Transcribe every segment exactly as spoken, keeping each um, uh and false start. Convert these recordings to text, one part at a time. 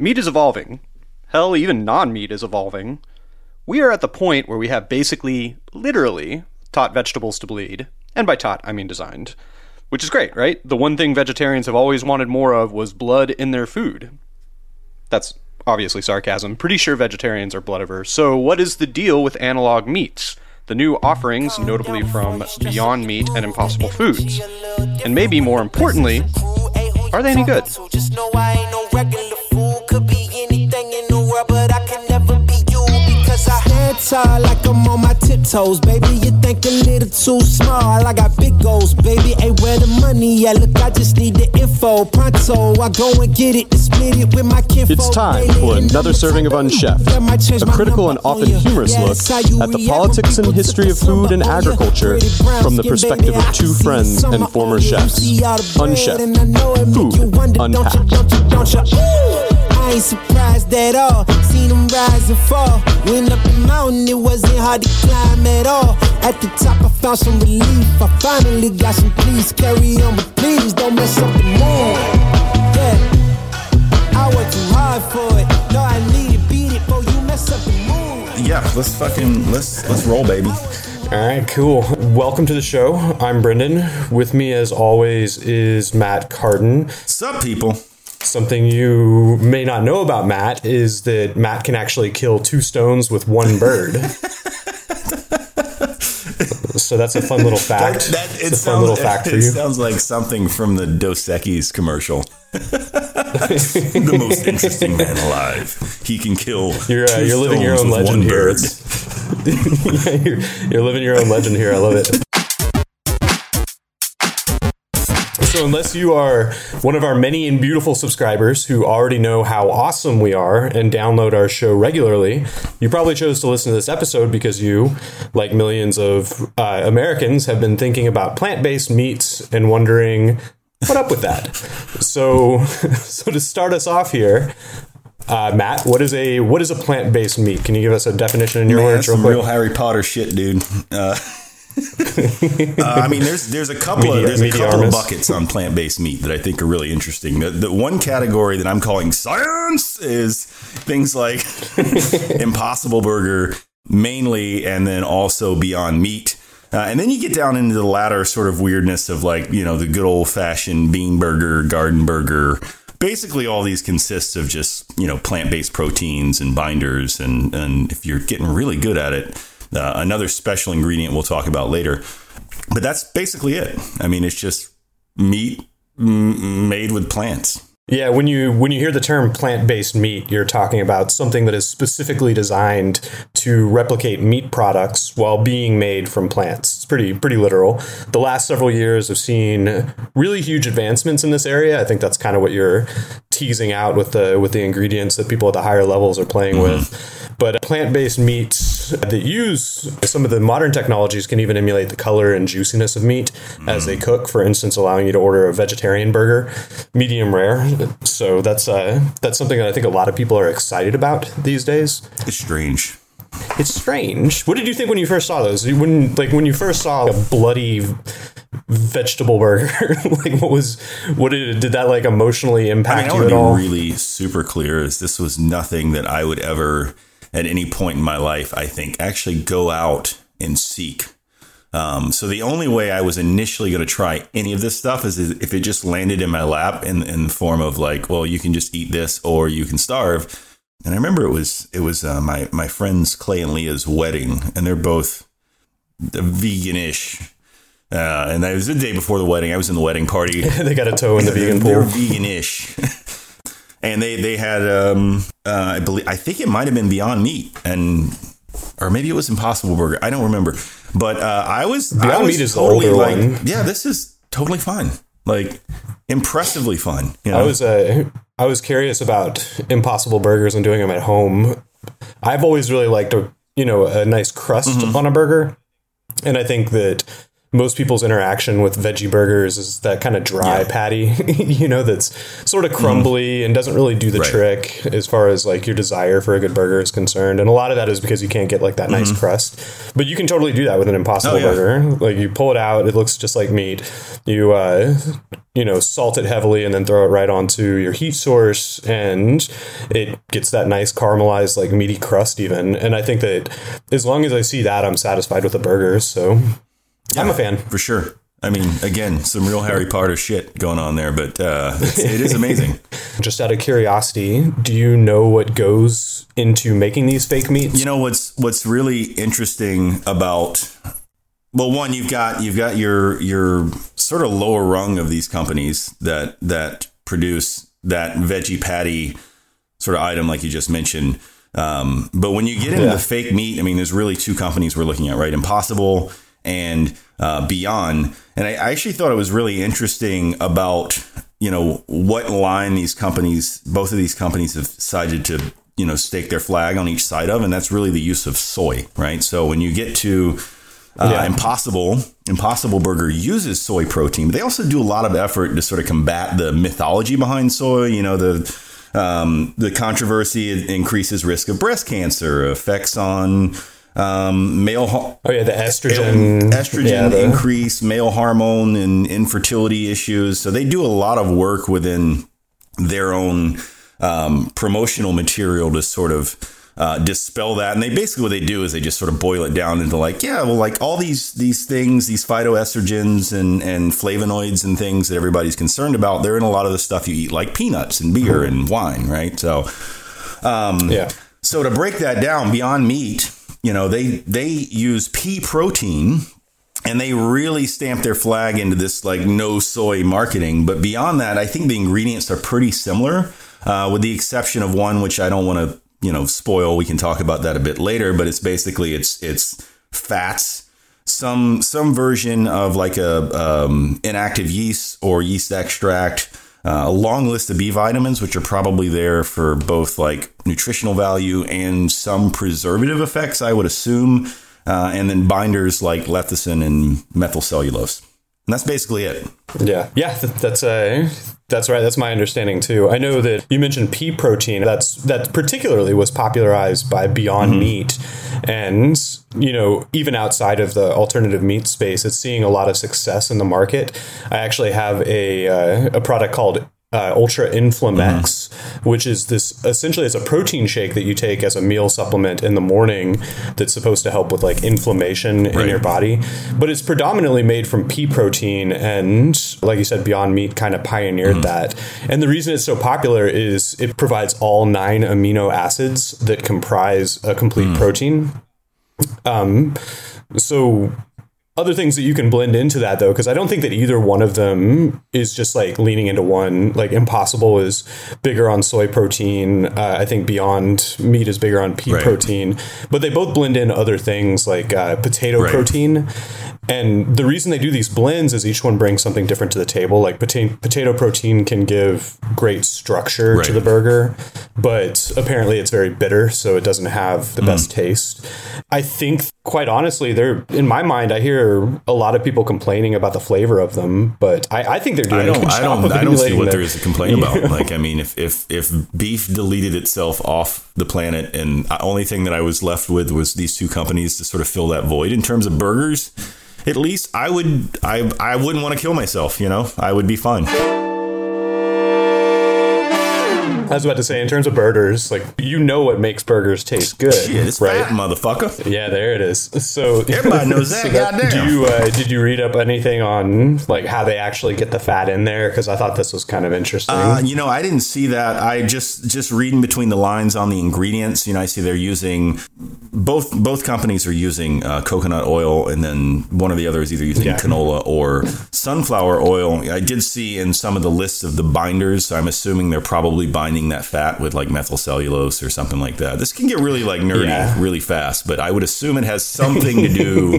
Meat is evolving. Hell, even non-meat is evolving. We are at the point where we have basically, literally, taught vegetables to bleed. And by taught, I mean designed. Which is great, right? The one thing vegetarians have always wanted more of was blood in their food. That's obviously sarcasm. Pretty sure vegetarians are blood averse. So what is the deal with analog meats? The new offerings, notably from Beyond Meat and Impossible Foods. And maybe more importantly, are they any good? Like I'm on my tiptoes, baby, you think a little too small. I got big goals, baby, ain't where the money at. Look, I just need the info, pronto, I go and get it, split it with my kinfolk. It's time for another serving of Unchef, a critical and often humorous look at the politics and history of food and agriculture from the perspective of two friends and former chefs. Unchef, food unpacked. I ain't surprised at all, seen them rise and fall. Went up the mountain, it wasn't hard to climb at all. At the top I found some relief, I finally got some peace. Carry on, but please don't mess up the moon. Yeah, I worked too hard for it. No, I need to beat it, but you mess up the moon. Yeah, let's fucking, let's, let's roll, baby. All right, cool. Welcome to the show. I'm Brendan. With me, as always, is Matt Carden. What's up, people? Something you may not know about Matt is that Matt can actually kill two stones with one bird. So that's a fun little fact. That, that, it it's a fun sounds, little fact it, for you. It sounds like something from the Dos Equis commercial. The most interesting man alive. He can kill you're, uh, two you're living stones your own with legend one here. Bird. Yeah, you're, you're living your own legend here. I love it. So unless you are one of our many and beautiful subscribers who already know how awesome we are and download our show regularly, you probably chose to listen to this episode because you, like millions of uh, Americans, have been thinking about plant-based meats and wondering, what up with that? So, so to start us off here, uh, Matt, what is a what is a plant-based meat? Can you give us a definition in your words? That's some real Harry Potter shit, dude. Uh uh, I mean, there's there's a couple media, of there's a couple of buckets on plant-based meat that I think are really interesting. The, the one category that I'm calling science is things like Impossible Burger, mainly, and then also Beyond Meat. Uh, and then you get down into the latter sort of weirdness of, like, you know, the good old-fashioned bean burger, garden burger. Basically, all these consist of just, you know, plant-based proteins and binders, and, and if you're getting really good at it, Uh, another special ingredient we'll talk about later. But that's basically it. I mean, it's just meat m- made with plants. Yeah, when you when you hear the term plant-based meat, you're talking about something that is specifically designed to replicate meat products while being made from plants. It's pretty pretty literal. The last several years have seen really huge advancements in this area. I think that's kind of what you're teasing out with the with the ingredients that people at the higher levels are playing mm-hmm. with. But uh, plant-based meats that use some of the modern technologies can even emulate the color and juiciness of meat mm-hmm. as they cook. For instance, allowing you to order a vegetarian burger, medium rare. So that's uh, that's something that I think a lot of people are excited about these days. It's strange. It's strange. What did you think when you first saw those? When like when you first saw a bloody vegetable burger, like what was what did did that like emotionally impact I mean, you I at all? Really super clear is this was nothing that I would ever at any point in my life I think actually go out and seek. Um, so the only way I was initially going to try any of this stuff is if it just landed in my lap in, in the form of like, well, you can just eat this or you can starve. And I remember it was it was uh, my, my friends Clay and Leah's wedding, and they're both vegan-ish. Uh, and that was the day before the wedding. I was in the wedding party. They got a toe in the vegan pool. They were vegan-ish. And they, they had, um, uh, I believe, I think it might have been Beyond Meat and... Or maybe it was Impossible Burger. I don't remember. But uh, I was, I was is totally like, one. yeah, this is totally fun. Like, impressively fun. You know? I was uh, I was curious about Impossible Burgers and doing them at home. I've always really liked, a, you know, a nice crust mm-hmm. on a burger. And I think that most people's interaction with veggie burgers is that kind of dry yeah. patty, you know, that's sort of crumbly mm. and doesn't really do the right. trick as far as like your desire for a good burger is concerned. And a lot of that is because you can't get like that mm-hmm. nice crust, but you can totally do that with an Impossible oh, yeah. Burger. Like you pull it out, it looks just like meat. You, uh, you know, salt it heavily and then throw it right onto your heat source, and it gets that nice caramelized, like meaty crust even. And I think that as long as I see that, I'm satisfied with the burger. So... Yeah, I'm a fan. For sure. I mean, again, some real Harry Potter shit going on there, but uh, it's, it is amazing. Just out of curiosity, do you know what goes into making these fake meats? You know, what's what's really interesting about, well, one, you've got you've got your your sort of lower rung of these companies that that produce that veggie patty sort of item like you just mentioned. Um, but when you get into yeah. the fake meat, I mean, there's really two companies we're looking at, right? Impossible and uh, Beyond. And I, I actually thought it was really interesting about, you know, what line these companies, both of these companies have decided to, you know, stake their flag on each side of. And that's really the use of soy. Right. So when you get to uh, yeah. Impossible, Impossible Burger uses soy protein, but they also do a lot of effort to sort of combat the mythology behind soy. You know, the um, the controversy increases risk of breast cancer, effects on Um, male, ho- oh yeah, the estrogen, el- estrogen yeah, the- increase, male hormone and infertility issues. So they do a lot of work within their own um, promotional material to sort of uh, dispel that. And they basically, what they do is they just sort of boil it down into like, yeah, well, like all these these things, these phytoestrogens and and flavonoids and things that everybody's concerned about, they're in a lot of the stuff you eat, like peanuts and beer mm-hmm. and wine, right? So, um, yeah. So to break that down, Beyond Meat, you know, they they use pea protein, and they really stamp their flag into this like no soy marketing. But beyond that, I think the ingredients are pretty similar, uh, with the exception of one, which I don't want to, you know, spoil. We can talk about that a bit later. But it's basically it's it's fats, some some version of like a um, inactive yeast or yeast extract. Uh, a long list of B vitamins, which are probably there for both like nutritional value and some preservative effects, I would assume. Uh, and then binders like lecithin and methylcellulose. And that's basically it. Yeah. Yeah. Th- that's a... Uh... That's right. That's my understanding, too. I know that you mentioned pea protein. That's that particularly was popularized by Beyond mm-hmm. Meat. And, you know, even outside of the alternative meat space, it's seeing a lot of success in the market. I actually have a uh, a product called Uh, Ultra Inflamex, mm-hmm. which is this essentially it's a protein shake that you take as a meal supplement in the morning that's supposed to help with like inflammation right. in your body. But it's predominantly made from pea protein. And like you said, Beyond Meat kind of pioneered mm-hmm. that. And the reason it's so popular is it provides all nine amino acids that comprise a complete mm-hmm. protein. Um, so other things that you can blend into that, though, because I don't think that either one of them is just like leaning into one. Like Impossible is bigger on soy protein. Uh, I think Beyond Meat is bigger on pea right. protein, but they both blend in other things like uh, potato right. protein. And the reason they do these blends is each one brings something different to the table. Like potato, potato protein can give great structure right. to the burger, but apparently it's very bitter, so it doesn't have the mm. best taste. I think, quite honestly, they're in my mind, I hear a lot of people complaining about the flavor of them, but I, I think they're doing I don't, a good I job don't, of I don't see what that, there is to complain about. Know? Like, I mean, if, if, if beef deleted itself off the planet and the only thing that I was left with was these two companies to sort of fill that void in terms of burgers, at least I would I I wouldn't want to kill myself, you know, I would be fine. I was about to say, in terms of burgers, like, you know what makes burgers taste good, shit, it's right, fat, motherfucker? Yeah, there it is. So everybody knows that. So that goddamn. Do you uh, did you read up anything on like how they actually get the fat in there? Because I thought this was kind of interesting. Uh, you know, I didn't see that. I just just reading between the lines on the ingredients. You know, I see they're using both both companies are using uh, coconut oil, and then one or the other is either using yeah. canola or sunflower oil. I did see in some of the lists of the binders, so I'm assuming they're probably binding that fat with like methylcellulose or something like that. This can get really like nerdy yeah. really fast, but I would assume it has something to do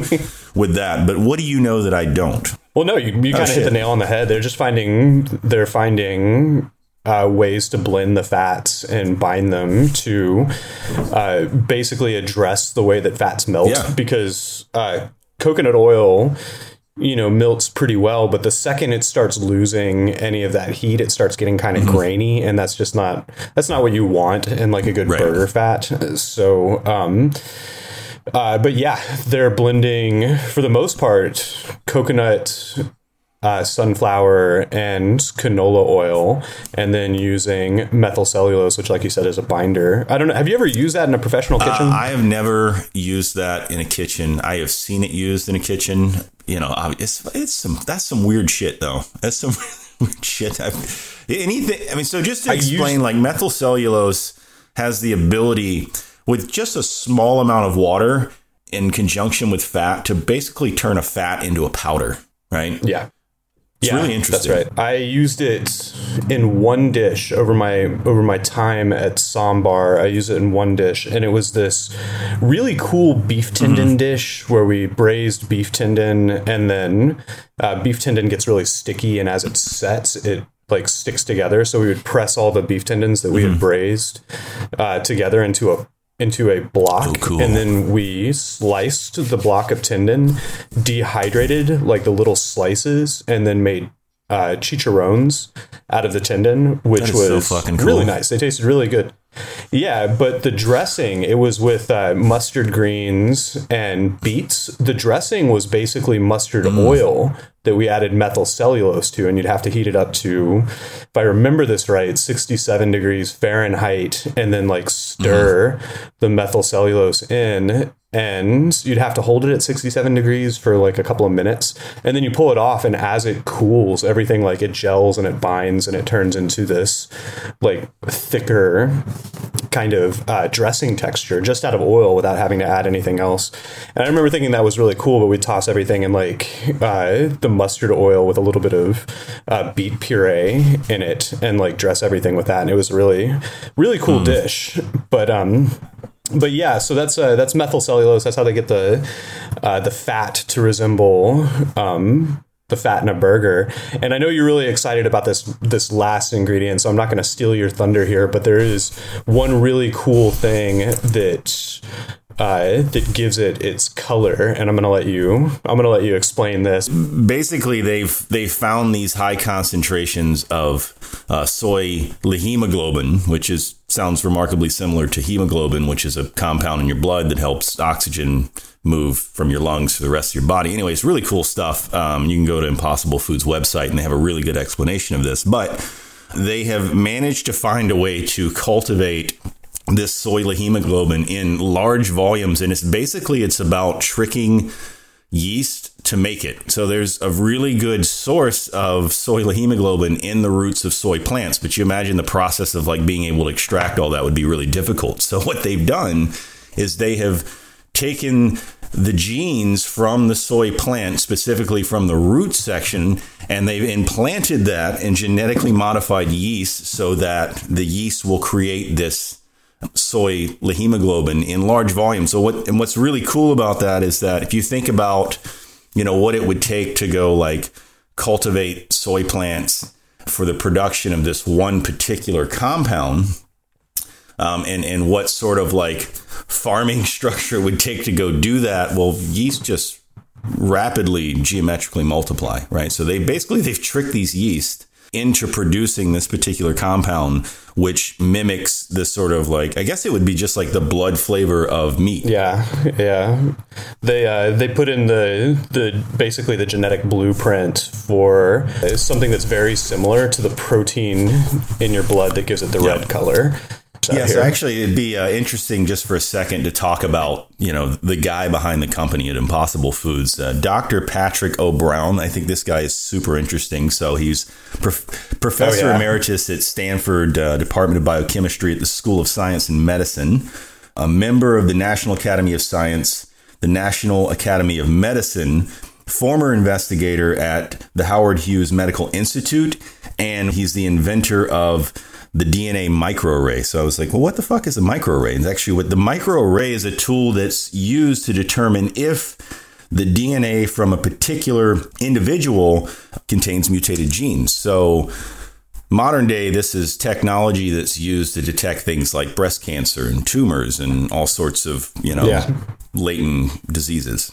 with that. But what do you know that I don't? Well, no, you, you oh, kind of hit the nail on the head. They're just finding they're finding uh, ways to blend the fats and bind them to uh, basically address the way that fats melt yeah. because uh, coconut oil you know, melts pretty well. But the second it starts losing any of that heat, it starts getting kind of mm-hmm. grainy. And that's just not that's not what you want in like a good right. burger fat. So um uh but yeah, they're blending for the most part coconut, Uh, sunflower and canola oil, and then using methyl cellulose, which, like you said, is a binder. I don't know. Have you ever used that in a professional kitchen? Uh, I have never used that in a kitchen. I have seen it used in a kitchen. You know, it's it's some that's some weird shit though. That's some weird shit. I've, anything. I mean, so just to explain, used, like methyl cellulose has the ability with just a small amount of water in conjunction with fat to basically turn a fat into a powder. Right? Yeah. It's yeah, really interesting. That's right. I used it in one dish over my over my time at Sambar. I used it in one dish, and it was this really cool beef tendon mm-hmm. dish where we braised beef tendon, and then uh, beef tendon gets really sticky, and as it sets, it like sticks together. So we would press all the beef tendons that we mm-hmm. had braised uh, together into a into a block, oh, cool. and then we sliced the block of tendon, dehydrated like the little slices, and then made uh, chicharrones out of the tendon, which was so fucking cool. really nice. They tasted really good. Yeah, but the dressing, it was with uh, mustard greens and beets. The dressing was basically mustard mm. oil that we added methyl cellulose to, and you'd have to heat it up to, if I remember this right, sixty-seven degrees Fahrenheit, and then like stir mm-hmm. the methyl cellulose in, and you'd have to hold it at sixty-seven degrees for like a couple of minutes, and then you pull it off, and as it cools, everything like it gels and it binds and it turns into this like thicker kind of uh, dressing texture just out of oil without having to add anything else. And I remember thinking that was really cool, but we toss everything in like uh, the mustard oil with a little bit of uh, beet puree in it, and like dress everything with that. And it was a really, really cool mm. dish. But um, but yeah, so that's uh, that's methyl cellulose. That's how they get the uh, the fat to resemble um. the fat in a burger. And I know you're really excited about this this last ingredient, so I'm not going to steal your thunder here, but there is one really cool thing that uh, that gives it its color, and I'm going to let you I'm going to let you explain this. Basically, they've they've found these high concentrations of uh, soy hemoglobin, which is sounds remarkably similar to hemoglobin, which is a compound in your blood that helps oxygen move from your lungs to the rest of your body. Anyway, it's really cool stuff. Um, you can go to Impossible Foods website and they have a really good explanation of this, but they have managed to find a way to cultivate this soy hemoglobin in large volumes. And it's basically, it's about tricking yeast to make it. So there's a really good source of soy hemoglobin in the roots of soy plants, but you imagine the process of like being able to extract all that would be really difficult. So what they've done is they have taken the genes from the soy plant, specifically from the root section, and they've implanted that in genetically modified yeast so that the yeast will create this soy hemoglobin in large volumes. So what and what's really cool about that is that if you think about, you know, what it would take to go like cultivate soy plants for the production of this one particular compound, Um, and, and what sort of like farming structure it would take to go do that. Well, yeast just rapidly geometrically multiply, right? So they basically, they've tricked these yeast into producing this particular compound, which mimics this sort of like, I guess it would be just like the blood flavor of meat. Yeah. Yeah. They, uh, they put in the, the, basically the genetic blueprint for something that's very similar to the protein in your blood that gives it the yep. red color. Yeah, so actually, it'd be uh, interesting just for a second to talk about, you know, the guy behind the company at Impossible Foods, uh, Doctor Patrick O. Brown. I think this guy is super interesting. So he's prof- Professor oh, yeah. Emeritus at Stanford uh, Department of Biochemistry at the School of Science and Medicine, a member of the National Academy of Science, the National Academy of Medicine, former investigator at the Howard Hughes Medical Institute, and he's the inventor of the D N A microarray. So I was like, well, what the fuck is a microarray? And actually, what the microarray is a tool that's used to determine if the D N A from a particular individual contains mutated genes. So modern day, this is technology that's used to detect things like breast cancer and tumors and all sorts of, you know, yeah. latent diseases.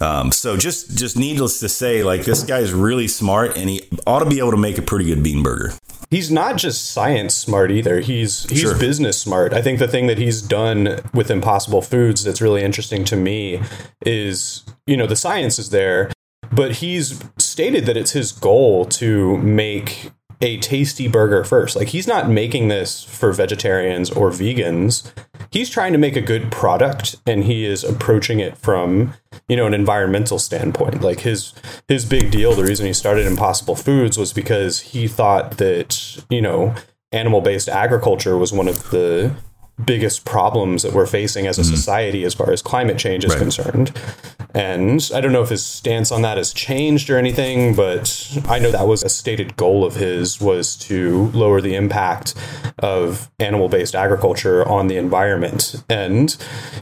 Um, so just just needless to say, like, this guy's really smart, and he ought to be able to make a pretty good bean burger. He's not just science smart either. He's he's sure. business smart. I think the thing that he's done with Impossible Foods that's really interesting to me is, you know, the science is there, but he's stated that it's his goal to make a tasty burger first. Like, he's not making this for vegetarians or vegans. He's trying to make a good product, and he is approaching it from, you know, an environmental standpoint. Like, his his big deal, the reason he started Impossible Foods, was because he thought that, you know, animal-based agriculture was one of the biggest problems that we're facing as a society as far as climate change is right. concerned. And I don't know if his stance on that has changed or anything, but I know that was a stated goal of his, was to lower the impact of animal-based agriculture on the environment. And,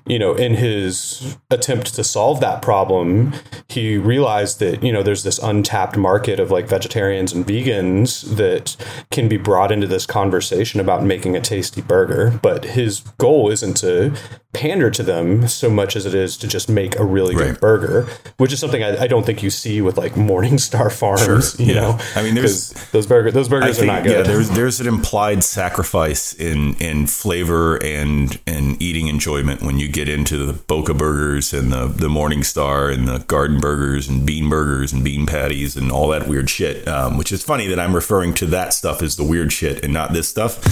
you know, in his attempt to solve that problem, he realized that, you know, there's this untapped market of like vegetarians and vegans that can be brought into this conversation about making a tasty burger. But his His goal isn't to pander to them so much as it is to just make a really right. good burger, which is something I, I don't think you see with like Morningstar Farms. Sure, you yeah. know, I mean, there's those burger those burgers think, are not good. Yeah, there's there's an implied sacrifice in in flavor and and eating enjoyment when you get into the Boca burgers and the the Morningstar and the garden burgers and bean burgers and bean patties and all that weird shit. Um, which is funny that I'm referring to that stuff as the weird shit and not this stuff.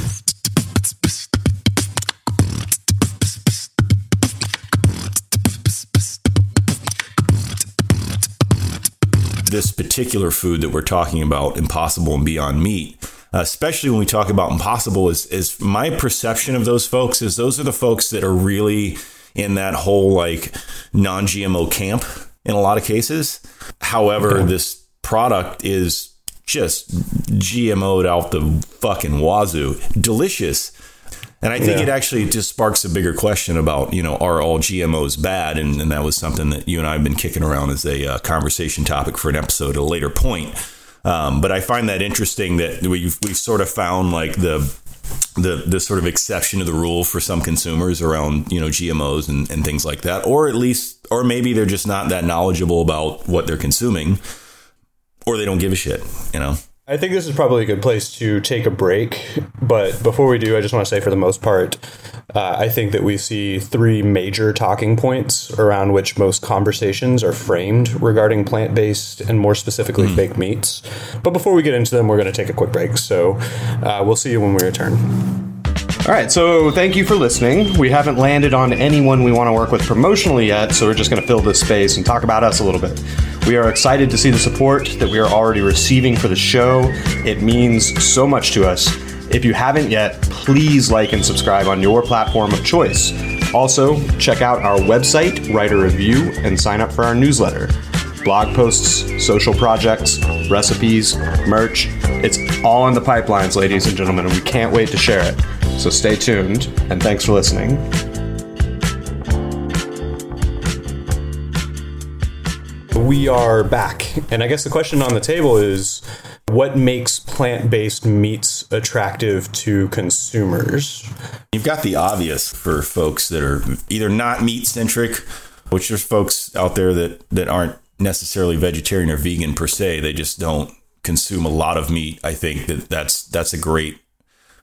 This particular food that we're talking about, Impossible and Beyond Meat, especially when we talk about Impossible, is, is my perception of those folks is those are the folks that are really in that whole like non-G M O camp in a lot of cases. However, okay. this product is just G M O'd out the fucking wazoo. Delicious. And I think yeah. it actually just sparks a bigger question about, you know, are all G M Os bad? And, and that was something that you and I have been kicking around as a uh, conversation topic for an episode at a later point. Um, but I find that interesting that we've we've sort of found like the the the sort of exception to the rule for some consumers around, you know, G M Os and, and things like that, or at least, or maybe they're just not that knowledgeable about what they're consuming, or they don't give a shit, you know. I think this is probably a good place to take a break, but before we do, I just want to say for the most part, uh, I think that we see three major talking points around which most conversations are framed regarding plant-based and more specifically mm. fake meats. But before we get into them, we're going to take a quick break, so uh, we'll see you when we return. All right, so thank you for listening. We haven't landed on anyone we want to work with promotionally yet, so we're just going to fill this space and talk about us a little bit. We are excited to see the support that we are already receiving for the show. It means so much to us. If you haven't yet, please like and subscribe on your platform of choice. Also, check out our website, write a review, and sign up for our newsletter. Blog posts, social projects, recipes, merch. It's all in the pipelines, ladies and gentlemen, and we can't wait to share it. So stay tuned, and thanks for listening. We are back, and I guess the question on the table is, what makes plant-based meats attractive to consumers? You've got the obvious for folks that are either not meat-centric, which there's folks out there that, that aren't necessarily vegetarian or vegan per se. They just don't consume a lot of meat. I think that that's, that's a great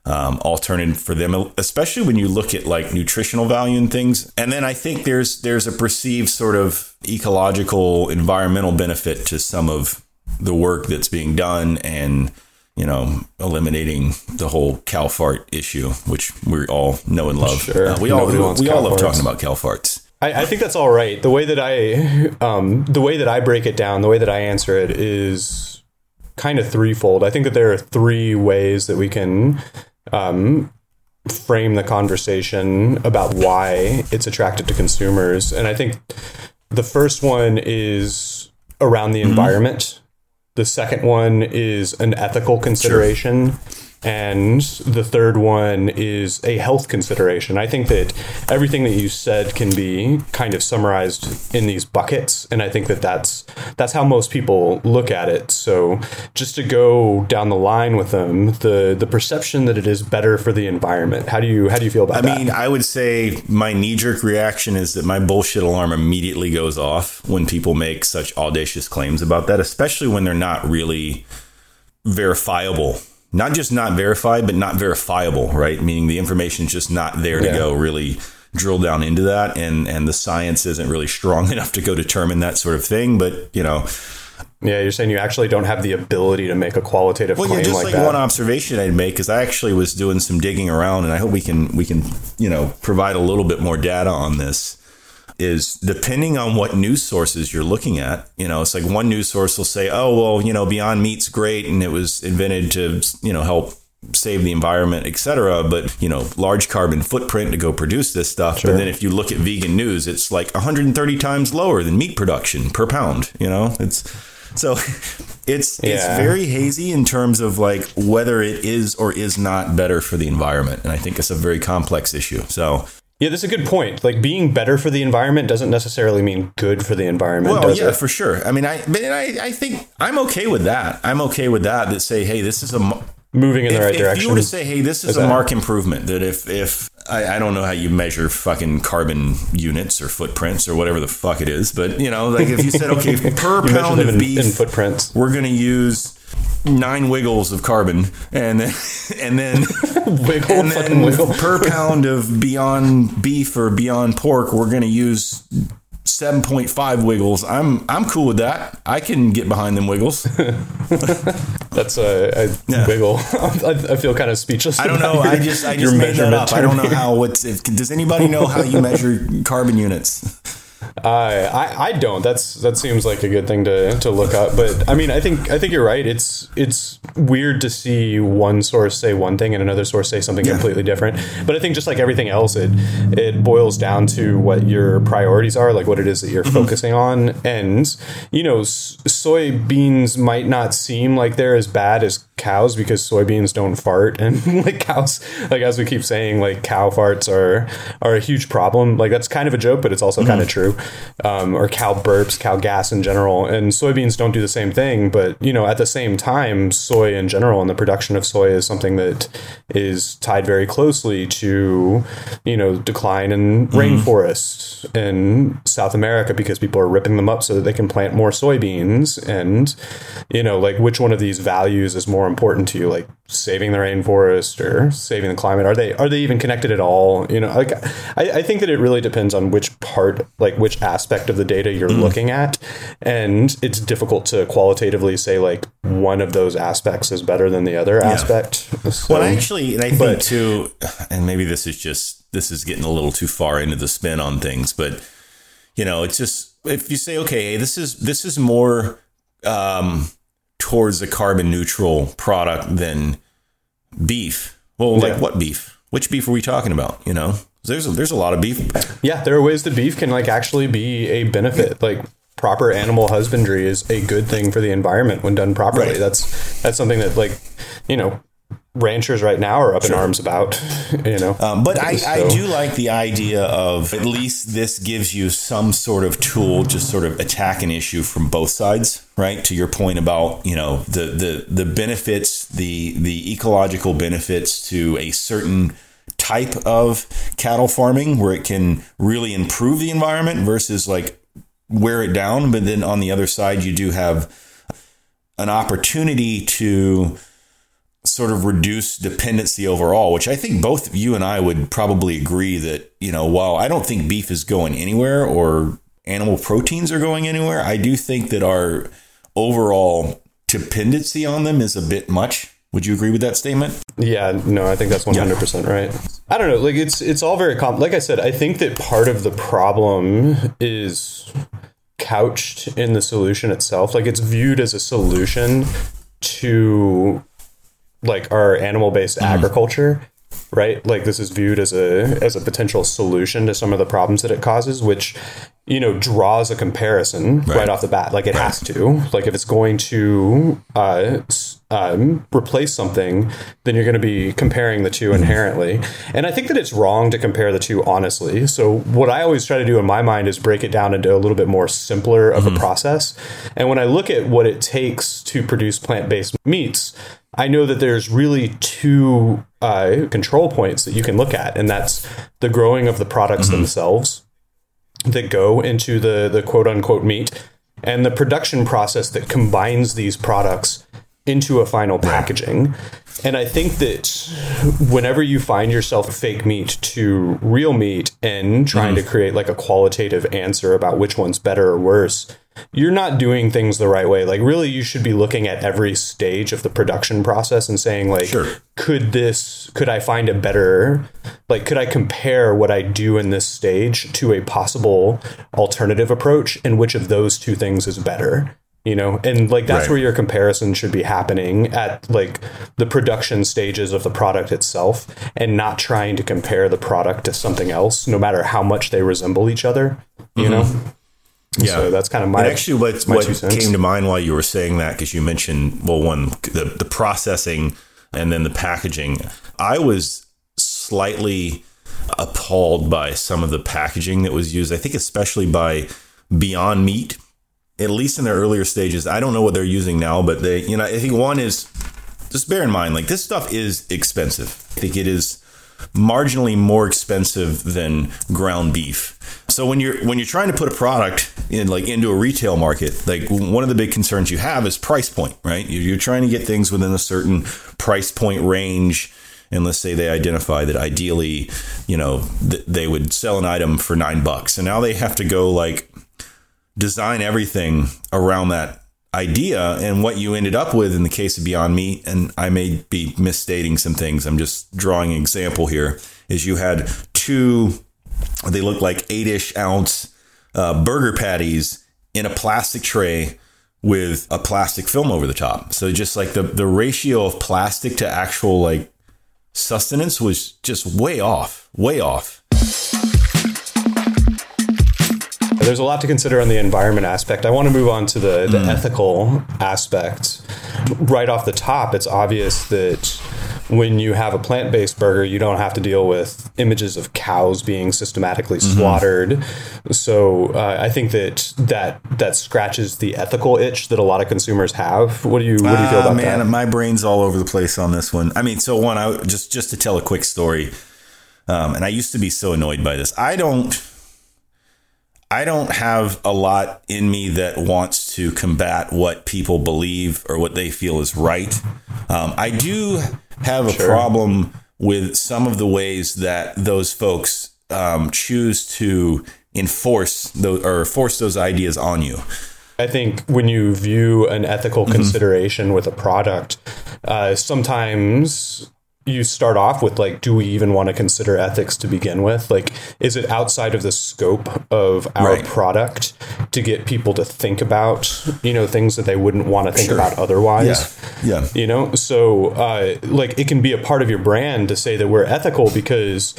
Um, alternative for them, especially when you look at like nutritional value and things. And then I think there's there's a perceived sort of ecological, environmental benefit to some of the work that's being done, and, you know, eliminating the whole cow fart issue, which we all know and love. Sure. Uh, we Nobody all we all love farts. Talking about cow farts. I, I think that's all right. The way that I um, the way that I break it down, the way that I answer it is kind of threefold. I think that there are three ways that we can Um, frame the conversation about why it's attractive to consumers. And I think the first one is around the mm-hmm. environment. The second one is an ethical consideration. Sure. And the third one is a health consideration. I think that everything that you said can be kind of summarized in these buckets. And I think that that's, that's how most people look at it. So just to go down the line with them, the, the perception that it is better for the environment. How do you, how do you feel about I that? I mean, I would say my knee-jerk reaction is that my bullshit alarm immediately goes off when people make such audacious claims about that, especially when they're not really verifiable. Not just not verified, but not verifiable, right? Meaning the information is just not there to yeah. go really drill down into that. And, and the science isn't really strong enough to go determine that sort of thing. But, you know. Yeah, you're saying you actually don't have the ability to make a qualitative well, claim yeah, just like, like that. One observation I'd make is I actually was doing some digging around, and I hope we can, we can, you know, provide a little bit more data on this. Is depending on what news sources you're looking at, you know, it's like one news source will say, oh, well, you know, Beyond Meat's great and it was invented to, you know, help save the environment, et cetera. But, you know, large carbon footprint to go produce this stuff. Sure. But then if you look at vegan news, it's like one hundred thirty times lower than meat production per pound. You know, it's so it's yeah. it's very hazy in terms of like whether it is or is not better for the environment. And I think it's a very complex issue. So. Yeah, that's a good point. Like being better for the environment doesn't necessarily mean good for the environment. Well, does yeah, it? For sure. I mean, I, but I, I think I'm okay with that. I'm okay with that. That say, hey, this is a moving in if, the right if direction. If you were to say, hey, this is, is a marked improvement. That if if I, I don't know how you measure fucking carbon units or footprints or whatever the fuck it is, but you know, like if you said, okay, per pound of in, beef, in footprints, we're gonna use. Nine wiggles of carbon, and then, and then, wiggle, and then wiggle. Per pound of Beyond Beef or Beyond Pork, we're going to use seven point five wiggles. I'm I'm cool with that. I can get behind them wiggles. That's a, a yeah. wiggle. I, I feel kind of speechless. I don't know. Your, I just I just made that up. I don't know how. What's if, does anybody know how you measure carbon units? Uh, I I don't. That's that seems like a good thing to, to look up. But I mean, I think I think you're right. It's it's weird to see one source say one thing and another source say something yeah. completely different. But I think just like everything else, it it boils down to what your priorities are, like what it is that you're mm-hmm. focusing on. And you know, soybeans might not seem like they're as bad as cows because soybeans don't fart, and like cows, like as we keep saying, like cow farts are are a huge problem. Like that's kind of a joke, but it's also mm-hmm. kind of true. Um, or cow burps, cow gas in general. And soybeans don't do the same thing. But, you know, at the same time, soy in general and the production of soy is something that is tied very closely to, you know, decline in mm-hmm. rainforests in South America because people are ripping them up so that they can plant more soybeans. And, you know, like which one of these values is more important to you? Like saving the rainforest or saving the climate? Are they are they even connected at all? You know, like I, I think that it really depends on which part, like which aspect of the data you're mm. looking at. And it's difficult to qualitatively say like one of those aspects is better than the other yeah. aspect. So, well, actually, and I think but, too, and maybe this is just, this is getting a little too far into the spin on things, but you know, it's just, if you say, okay, this is, this is more um, towards a carbon neutral product than beef. Well, like yeah. what beef? Which beef are we talking about? You know? There's a, there's a lot of beef. Yeah, there are ways that beef can like actually be a benefit. Like proper animal husbandry is a good thing for the environment when done properly. Right. That's that's something that like, you know, ranchers right now are up sure. in arms about, you know. Um, but I, so. I do like the idea of at least this gives you some sort of tool to sort of attack an issue from both sides. Right. To your point about, you know, the the, the benefits, the the ecological benefits to a certain type of cattle farming where it can really improve the environment versus like wear it down. But then on the other side, you do have an opportunity to sort of reduce dependency overall, which I think both you and I would probably agree that, you know, while I don't think beef is going anywhere or animal proteins are going anywhere, I do think that our overall dependency on them is a bit much. Would you agree with that statement? Yeah, no, I think that's one hundred percent yeah. right. I don't know. Like it's, it's all very complex. Like I said, I think that part of the problem is couched in the solution itself. Like it's viewed as a solution to like our animal-based mm. agriculture. right? Like this is viewed as a as a potential solution to some of the problems that it causes, which, you know, draws a comparison right, right off the bat. Like it right. has to. Like if it's going to uh, um, replace something, then you're going to be comparing the two inherently. And I think that it's wrong to compare the two honestly. So what I always try to do in my mind is break it down into a little bit more simpler of mm-hmm. a process. And when I look at what it takes to produce plant-based meats, I know that there's really two uh, control points that you can look at, and that's the growing of the products mm-hmm. themselves that go into the, the quote unquote meat, and the production process that combines these products into a final packaging. And I think that whenever you find yourself fake meat to real meat and trying mm-hmm. to create like a qualitative answer about which one's better or worse, you're not doing things the right way. Like really you should be looking at every stage of the production process and saying like, sure. could this, could I find a better, like, could I compare what I do in this stage to a possible alternative approach, and which of those two things is better? You know, and like that's right. where your comparison should be happening at like the production stages of the product itself, and not trying to compare the product to something else, no matter how much they resemble each other, you mm-hmm. know? Yeah, so that's kind of my. And actually, what what came to mind while you were saying that, because you mentioned well, one the the processing and then the packaging. I was slightly appalled by some of the packaging that was used. I think especially by Beyond Meat, at least in their earlier stages. I don't know what they're using now, but they, you know, I think one is just bear in mind, like this stuff is expensive. I think it is marginally more expensive than ground beef. So when you're when you're trying to put a product in like into a retail market, like one of the big concerns you have is price point, right? You're trying to get things within a certain price point range. And let's say they identify that ideally, you know, th- they would sell an item for nine bucks. And now they have to go like design everything around that idea. And what you ended up with in the case of Beyond Meat, and I may be misstating some things, I'm just drawing an example here, is you had two... They look like eight-ish ounce uh, burger patties in a plastic tray with a plastic film over the top. So just like the, the ratio of plastic to actual like sustenance was just way off, way off. There's a lot to consider on the environment aspect. I want to move on to the, the mm. ethical aspect. Right off the top, it's obvious that when you have a plant-based burger, you don't have to deal with images of cows being systematically mm-hmm. slaughtered. So uh, I think that, that that scratches the ethical itch that a lot of consumers have. What do you what do you feel uh, about man, that? Man, my brain's all over the place on this one. I mean, so one, I just just to tell a quick story, um, and I used to be so annoyed by this. I don't, I don't have a lot in me that wants to combat what people believe or what they feel is right. Um, I do. have a sure. problem with some of the ways that those folks um, choose to enforce those, or force those ideas on you. I think when you view an ethical mm-hmm. consideration with a product, uh, sometimes you start off with like, do we even want to consider ethics to begin with? Like, is it outside of the scope of our right. product to get people to think about, you know, things that they wouldn't want to think sure. about otherwise? Yeah. yeah. You know, so uh, like it can be a part of your brand to say that we're ethical because,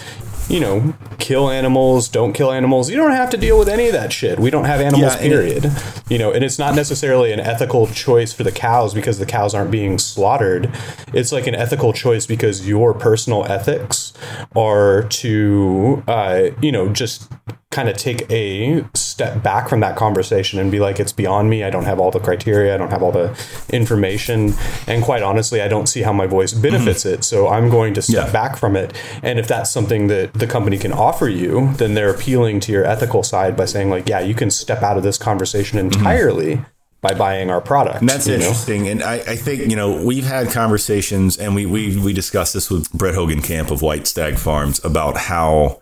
you know, kill animals, don't kill animals. You don't have to deal with any of that shit. We don't have animals, yeah, period. It, you know, and it's not necessarily an ethical choice for the cows because the cows aren't being slaughtered. It's like an ethical choice because your personal ethics are to, uh, you know, just kind of take a step back from that conversation and be like, it's beyond me. I don't have all the criteria. I don't have all the information. And quite honestly, I don't see how my voice benefits mm-hmm. it. So I'm going to step yeah. back from it. And if that's something that the company can offer you, then they're appealing to your ethical side by saying like, yeah, you can step out of this conversation entirely mm-hmm. by buying our product. And that's interesting. Know? And I, I think, you know, we've had conversations and we, we, we discussed this with Brett Hogan Camp of White Stag Farms about how,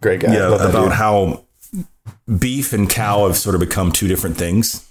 Great guy. Yeah, about dude. how beef and cow have sort of become two different things.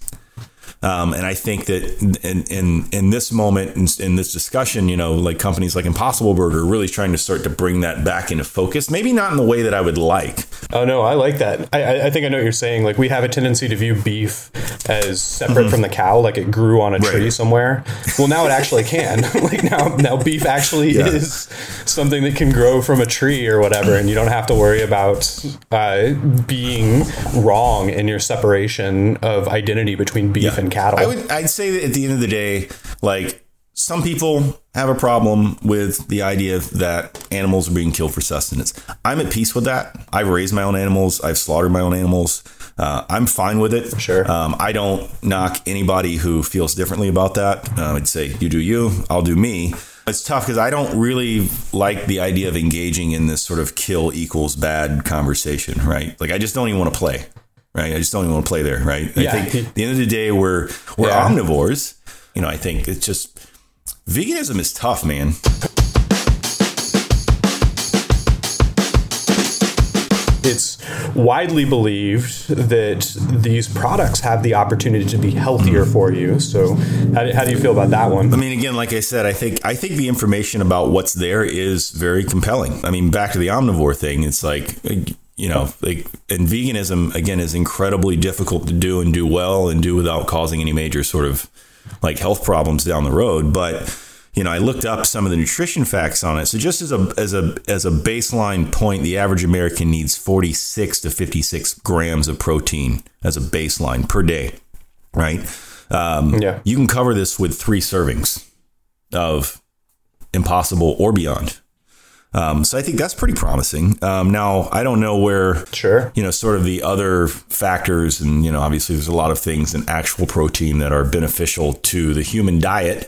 Um, and I think that in in, in this moment, in, in this discussion, you know, like companies like Impossible Burger are really trying to start to bring that back into focus. Maybe not in the way that I would like, Oh, no, I like that. I, I think I know what you're saying. Like, we have a tendency to view beef as separate mm-hmm. from the cow, like it grew on a right. tree somewhere. Well, now it actually can. Like, now now beef actually yeah. is something that can grow from a tree or whatever, and you don't have to worry about uh, being wrong in your separation of identity between beef yeah. and cattle. I would, I'd say that at the end of the day, like, some people have a problem with the idea that animals are being killed for sustenance. I'm at peace with that. I've raised my own animals. I've slaughtered my own animals. Uh, I'm fine with it. For sure. Um, I don't knock anybody who feels differently about that. Uh, I'd say you do you, I'll do me. It's tough because I don't really like the idea of engaging in this sort of kill equals bad conversation, right? Like, I just don't even want to play, right? I just don't even want to play there, right? Yeah. I think at the end of the day, we're, we're yeah. omnivores. You know, I think it's just... Veganism is tough, man. It's widely believed that these products have the opportunity to be healthier for you. So how do, how do you feel about that one? I mean, again, like I said, I think I think the information about what's there is very compelling. I mean, back to the omnivore thing, it's like, you know, like, and veganism, again, is incredibly difficult to do and do well and do without causing any major sort of like health problems down the road. But, you know, I looked up some of the nutrition facts on it. So just as a as a as a baseline point, the average American needs forty-six to fifty-six grams of protein as a baseline per day. Right. Um, yeah. You can cover this with three servings of Impossible or Beyond. Um, so I think that's pretty promising. Um, now, I don't know where, sure. you know, sort of the other factors and, you know, obviously there's a lot of things in actual protein that are beneficial to the human diet.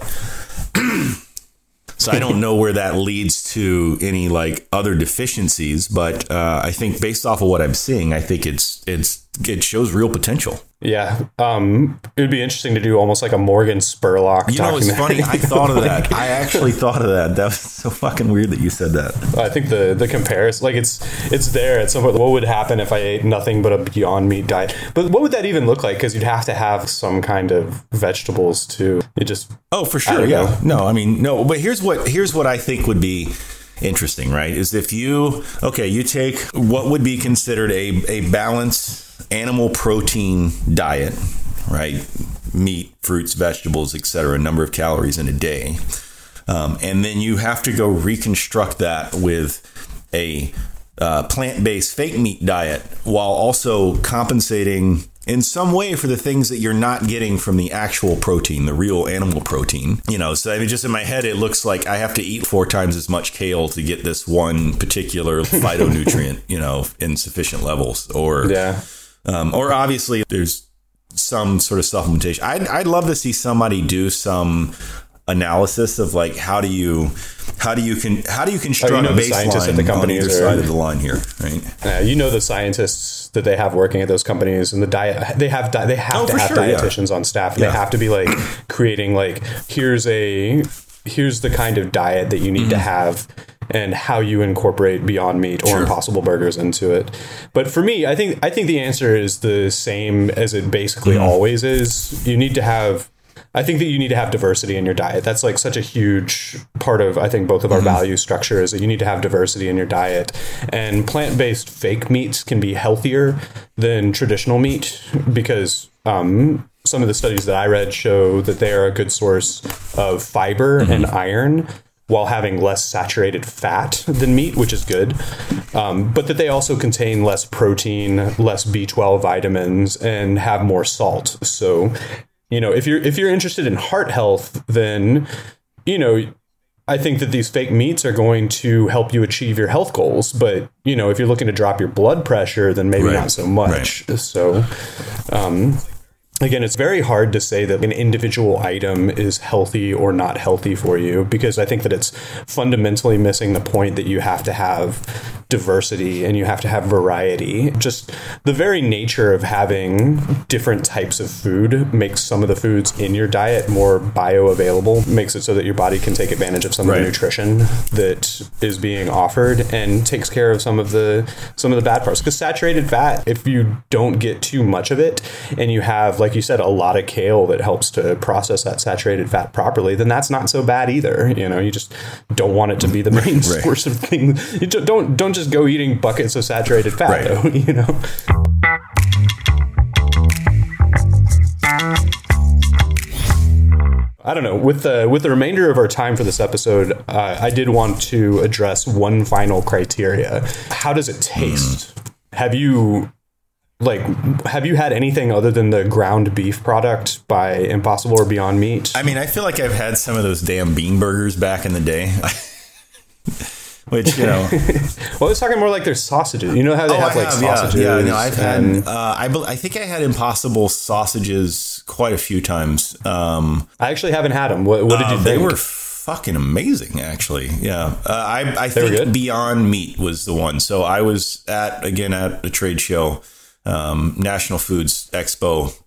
So I don't know where that leads to any like other deficiencies. But uh, I think based off of what I'm seeing, I think it's it's it shows real potential. Yeah, um, it would be interesting to do almost like a Morgan Spurlock. You know, it's funny. I thought of that. I actually thought of that. That was so fucking weird that you said that. I think the the comparison, like it's it's there at some point. What would happen if I ate nothing but a Beyond Meat diet? But what would that even look like? Because you'd have to have some kind of vegetables to it. Just oh, for sure. Yeah. Know. No, I mean no. But here's what here's what I think would be interesting, right? Is if you okay, you take what would be considered a a balanced animal protein diet, right? Meat, fruits, vegetables, et cetera. Number of calories in a day, um, and then you have to go reconstruct that with a uh, plant-based fake meat diet, while also compensating in some way for the things that you're not getting from the actual protein, the real animal protein. You know, so I mean, just in my head, it looks like I have to eat four times as much kale to get this one particular phytonutrient, you know, in sufficient levels, or yeah. Um, or obviously there's some sort of supplementation. I'd, I'd love to see somebody do some analysis of like, how do you, how do you can, how do you construct oh, you know a baseline at the company on either side of the line here, right? Uh, you know, the scientists that they have working at those companies and the diet, they have, di- they have oh, to have sure, dietitians yeah. on staff. Yeah. They have to be like creating like, here's a, here's the kind of diet that you need mm-hmm. to have. And how you incorporate Beyond Meat or sure. Impossible Burgers into it. But for me, I think I think the answer is the same as it basically yeah. always is. You need to have I think that you need to have diversity in your diet. That's like such a huge part of, I think, both of our mm-hmm. value structure is that you need to have diversity in your diet. And plant-based fake meats can be healthier than traditional meat because um, some of the studies that I read show that they are a good source of fiber mm-hmm. and iron, while having less saturated fat than meat, which is good, um, but that they also contain less protein, less B twelve vitamins, and have more salt. So, you know, if you're if you're interested in heart health, then, you know, I think that these fake meats are going to help you achieve your health goals. But, you know, if you're looking to drop your blood pressure, then maybe right. not so much. Right. So, um again, it's very hard to say that an individual item is healthy or not healthy for you, because I think that it's fundamentally missing the point that you have to have diversity and you have to have variety. Just the very nature of having different types of food makes some of the foods in your diet more bioavailable, makes it so that your body can take advantage of some right. of the nutrition that is being offered and takes care of some of the some of the bad parts. Because saturated fat, if you don't get too much of it and you have, like you said, a lot of kale that helps to process that saturated fat properly, then that's not so bad either. You know, you just don't want it to be the main right. source of things. You don't don't just go eating buckets of saturated fat, right. though, you know? I don't know. With the with the remainder of our time for this episode, uh, I did want to address one final criteria. How does it taste? Mm. Have you like have you had anything other than the ground beef product by Impossible or Beyond Meat? I mean, I feel like I've had some of those damn bean burgers back in the day. Which, you know, well, I was talking more like their sausages. You know how they oh, have I like have, sausages. Yeah, yeah, no, I've and, had. Uh, I be- I think I had Impossible sausages quite a few times. Um, I actually haven't had them. What, what did you uh, think? They were fucking amazing, actually. Yeah, uh, I I they think Beyond Meat was the one. So I was at again at a trade show, um, National Foods Expo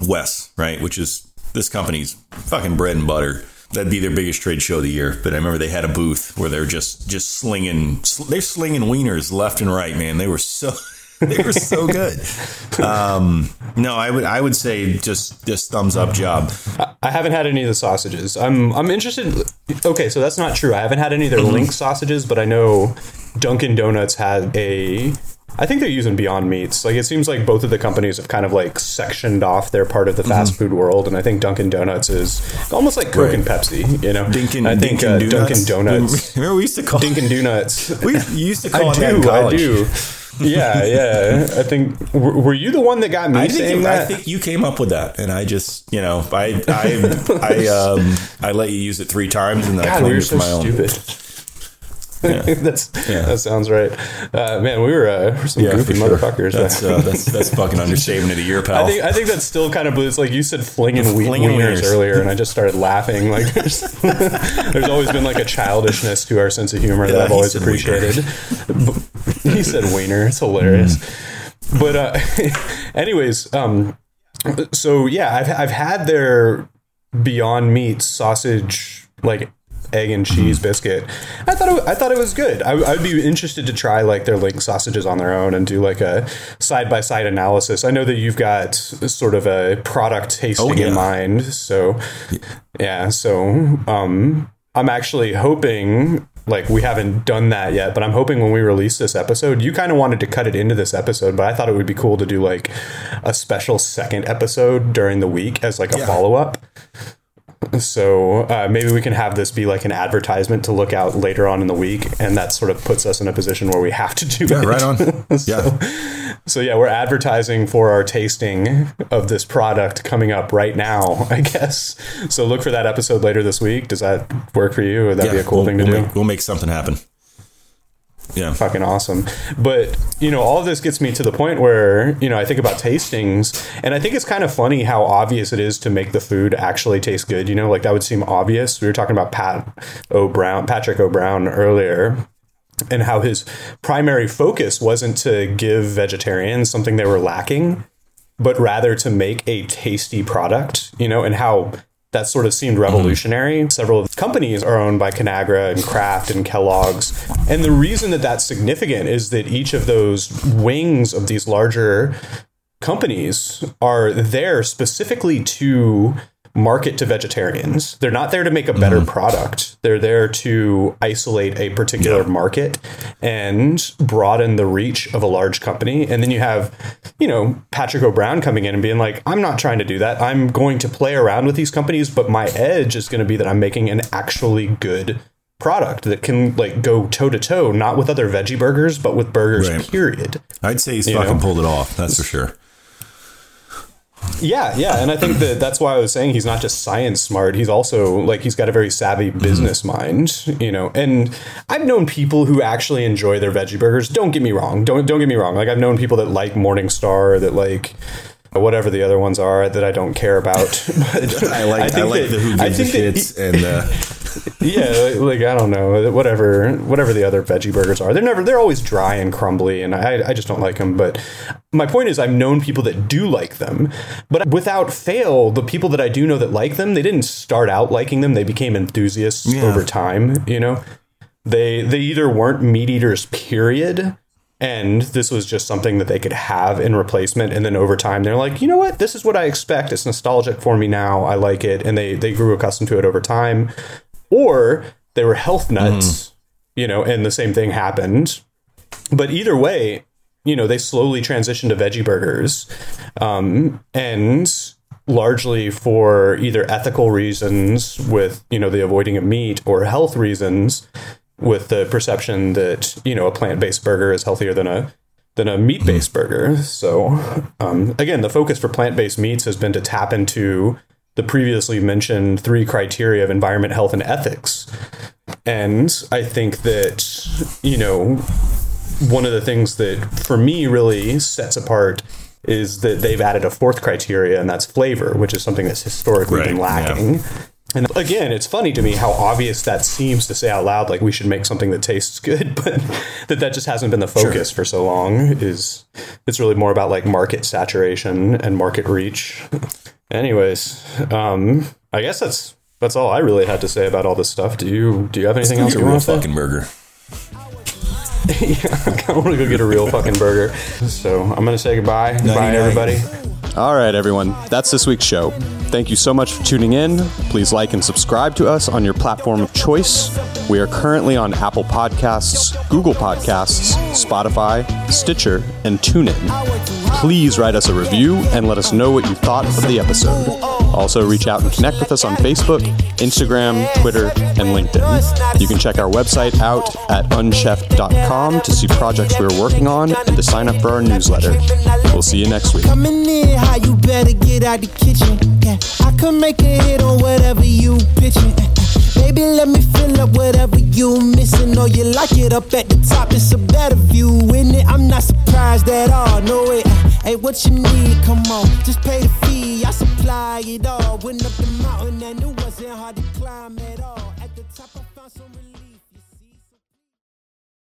West, right, which is this company's fucking bread and butter. That'd be their biggest trade show of the year. But I remember they had a booth where they're just just slinging, sl- they're slinging wieners left and right, man. They were so, they were so good. Um, no, I would, I would say just just thumbs up job. I haven't had any of the sausages. I'm, I'm interested. Okay, so that's not true. I haven't had any of their mm-hmm. Link sausages, but I know Dunkin' Donuts had a. I think they're using Beyond Meats. Like, it seems like both of the companies have kind of like sectioned off their part of the fast mm-hmm. food world, and I think Dunkin' Donuts is almost like Coke right. and Pepsi, you know. Dinkin', I think Dinkin' uh, Donuts. Dunkin' Donuts. Remember we used to call Dinkin' Donuts. We used to call I it do, that I do. Yeah, yeah. I think w- were you the one that got me I saying think, that? I think you came up with that, and I just, you know, I I I um I let you use it three times, and then God, I claimed it for my own. Stupid. Yeah. That's yeah. That sounds right, uh, man. We were, uh, we're some yeah, goofy sure. motherfuckers. That's, uh, that's that's fucking understatement of the year, pal. I think I think that's still kind of it's like you said, flinging, flinging wieners earlier, and I just started laughing. Like there's, there's always been like a childishness to our sense of humor yeah, that I've always appreciated. He said wiener. It's hilarious. Mm. But uh, anyways, um, so yeah, I've I've had their Beyond Meat sausage like. Egg and cheese biscuit. I thought it, I thought it was good. I, I'd be interested to try like their Link sausages on their own and do like a side by side analysis. I know that you've got sort of a product tasting oh, yeah. in mind, so yeah. So um, I'm actually hoping. Like, we haven't done that yet, but I'm hoping when we release this episode, you kind of wanted to cut it into this episode, but I thought it would be cool to do like a special second episode during the week as like a yeah. follow up. So uh, maybe we can have this be like an advertisement to look out later on in the week. And that sort of puts us in a position where we have to do yeah, it. Right on. so, yeah. So, yeah, we're advertising for our tasting of this product coming up right now, I guess. So look for that episode later this week. Does that work for you? Would that yeah, be a cool we'll, thing to we'll do? Make, we'll make something happen. Yeah. Fucking awesome. But, you know, all of this gets me to the point where, you know, I think about tastings, and I think it's kind of funny how obvious it is to make the food actually taste good. You know, like that would seem obvious. We were talking about Pat O. Brown, Patrick O. Brown earlier, and how his primary focus wasn't to give vegetarians something they were lacking, but rather to make a tasty product, you know, and how that sort of seemed revolutionary. Mm. Several of the companies are owned by ConAgra and Kraft and Kellogg's. And the reason that that's significant is that each of those wings of these larger companies are there specifically to market to vegetarians. They're not there to make a better mm. product. They're there to isolate a particular yeah. market and broaden the reach of a large company. And then you have, you know, Patrick O. Brown coming in and being like, I'm not trying to do that. I'm going to play around with these companies, but my edge is going to be that I'm making an actually good product that can like go toe to toe, not with other veggie burgers, but with burgers, right. period. I'd say he's you fucking know? pulled it off. That's for sure. Yeah, yeah. And I think that that's why I was saying he's not just science smart. He's also like he's got a very savvy business mind, you know, and I've known people who actually enjoy their veggie burgers. Don't get me wrong. Don't don't get me wrong. Like I've known people that like Morningstar, that like whatever the other ones are that I don't care about. But I like I, think I like that, the Who Gives a Shits and uh... yeah, like, like I don't know, whatever whatever the other veggie burgers are. They're never they're always dry and crumbly, and I I just don't like them. But my point is, I've known people that do like them, but without fail, the people that I do know that like them, they didn't start out liking them. They became enthusiasts yeah. over time. You know, they they either weren't meat eaters, period. And this was just something that they could have in replacement. And then over time, they're like, you know what? This is what I expect. It's nostalgic for me now. I like it. And they, they grew accustomed to it over time. Or they were health nuts, mm. you know, and the same thing happened. But either way, you know, they slowly transitioned to veggie burgers, um, and largely for either ethical reasons with, you know, the avoiding of meat, or health reasons with the perception that, you know, a plant-based burger is healthier than a than a meat-based burger. So, um, again, the focus for plant-based meats has been to tap into the previously mentioned three criteria of environment, health, and ethics. And I think that, you know, one of the things that for me really sets apart is that they've added a fourth criteria, and that's flavor, which is something that's historically right, been lacking. Yeah. And again, it's funny to me how obvious that seems to say out loud, like we should make something that tastes good, but that that just hasn't been the focus sure. for so long. Is it's really more about like market saturation and market reach. Anyways, um, I guess that's that's all I really had to say about all this stuff. Do you do you have anything else? Get you a real fucking burger. Yeah, I want to go get a real fucking burger. So I'm going to say goodbye. ninety-nine Bye, everybody. All right, everyone. That's this week's show. Thank you so much for tuning in. Please like and subscribe to us on your platform of choice. We are currently on Apple Podcasts, Google Podcasts, Spotify, Stitcher, and TuneIn. Please write us a review and let us know what you thought of the episode. Also, reach out and connect with us on Facebook, Instagram, Twitter, and LinkedIn. You can check our website out at unchef dot com to see projects we're working on and to sign up for our newsletter. We'll see you next week. Coming in how you better get out the kitchen. Yeah, I could make a hit on whatever you pitching. Baby, let me fill up whatever you missing. Or you like it up at the top, it's a better view in it. I'm not surprised at all, no it. Hey, what you need, come on, just pay the fee. I supply it all. Went up the mountain and it wasn't hard to climb at all. At the top I found some relief.